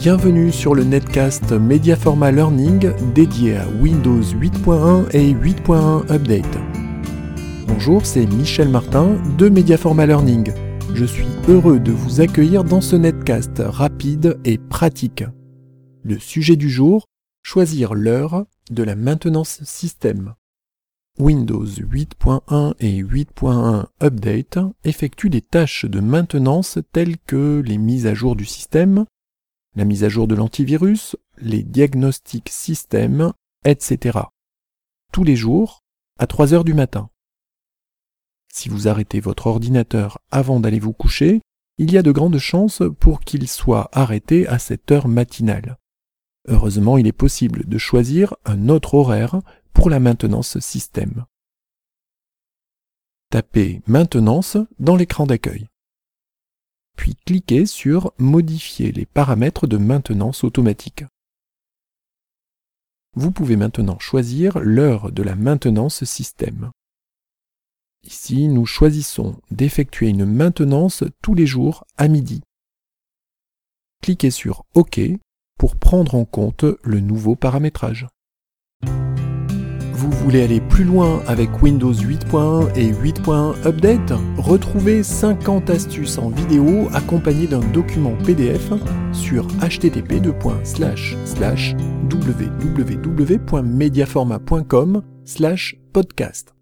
bienvenue sur le netcast Mediaforma Learning dédié à Windows 8.1 et 8.1 Update. Bonjour, c'est Michel Martin de Mediaforma Learning. Je suis heureux de vous accueillir dans ce netcast rapide et pratique. Le sujet du jour, choisir l'heure de la maintenance système. Windows 8.1 et 8.1 Update effectuent des tâches de maintenance telles que les mises à jour du système, la mise à jour de l'antivirus, les diagnostics système, etc. Tous les jours, à 3 heures du matin. Si vous arrêtez votre ordinateur avant d'aller vous coucher, il y a de grandes chances pour qu'il soit arrêté à cette heure matinale. Heureusement, il est possible de choisir un autre horaire pour la maintenance système. Tapez « Maintenance » dans l'écran d'accueil. Puis cliquez sur « Modifier les paramètres de maintenance automatique ». Vous pouvez maintenant choisir l'heure de la maintenance système. Ici, nous choisissons d'effectuer une maintenance tous les jours à midi. Cliquez sur « OK » pour prendre en compte le nouveau paramétrage. Vous voulez aller plus loin avec Windows 8.1 et 8.1 Update? Retrouvez 50 astuces en vidéo accompagnées d'un document PDF sur http://www.mediaforma.com/podcast.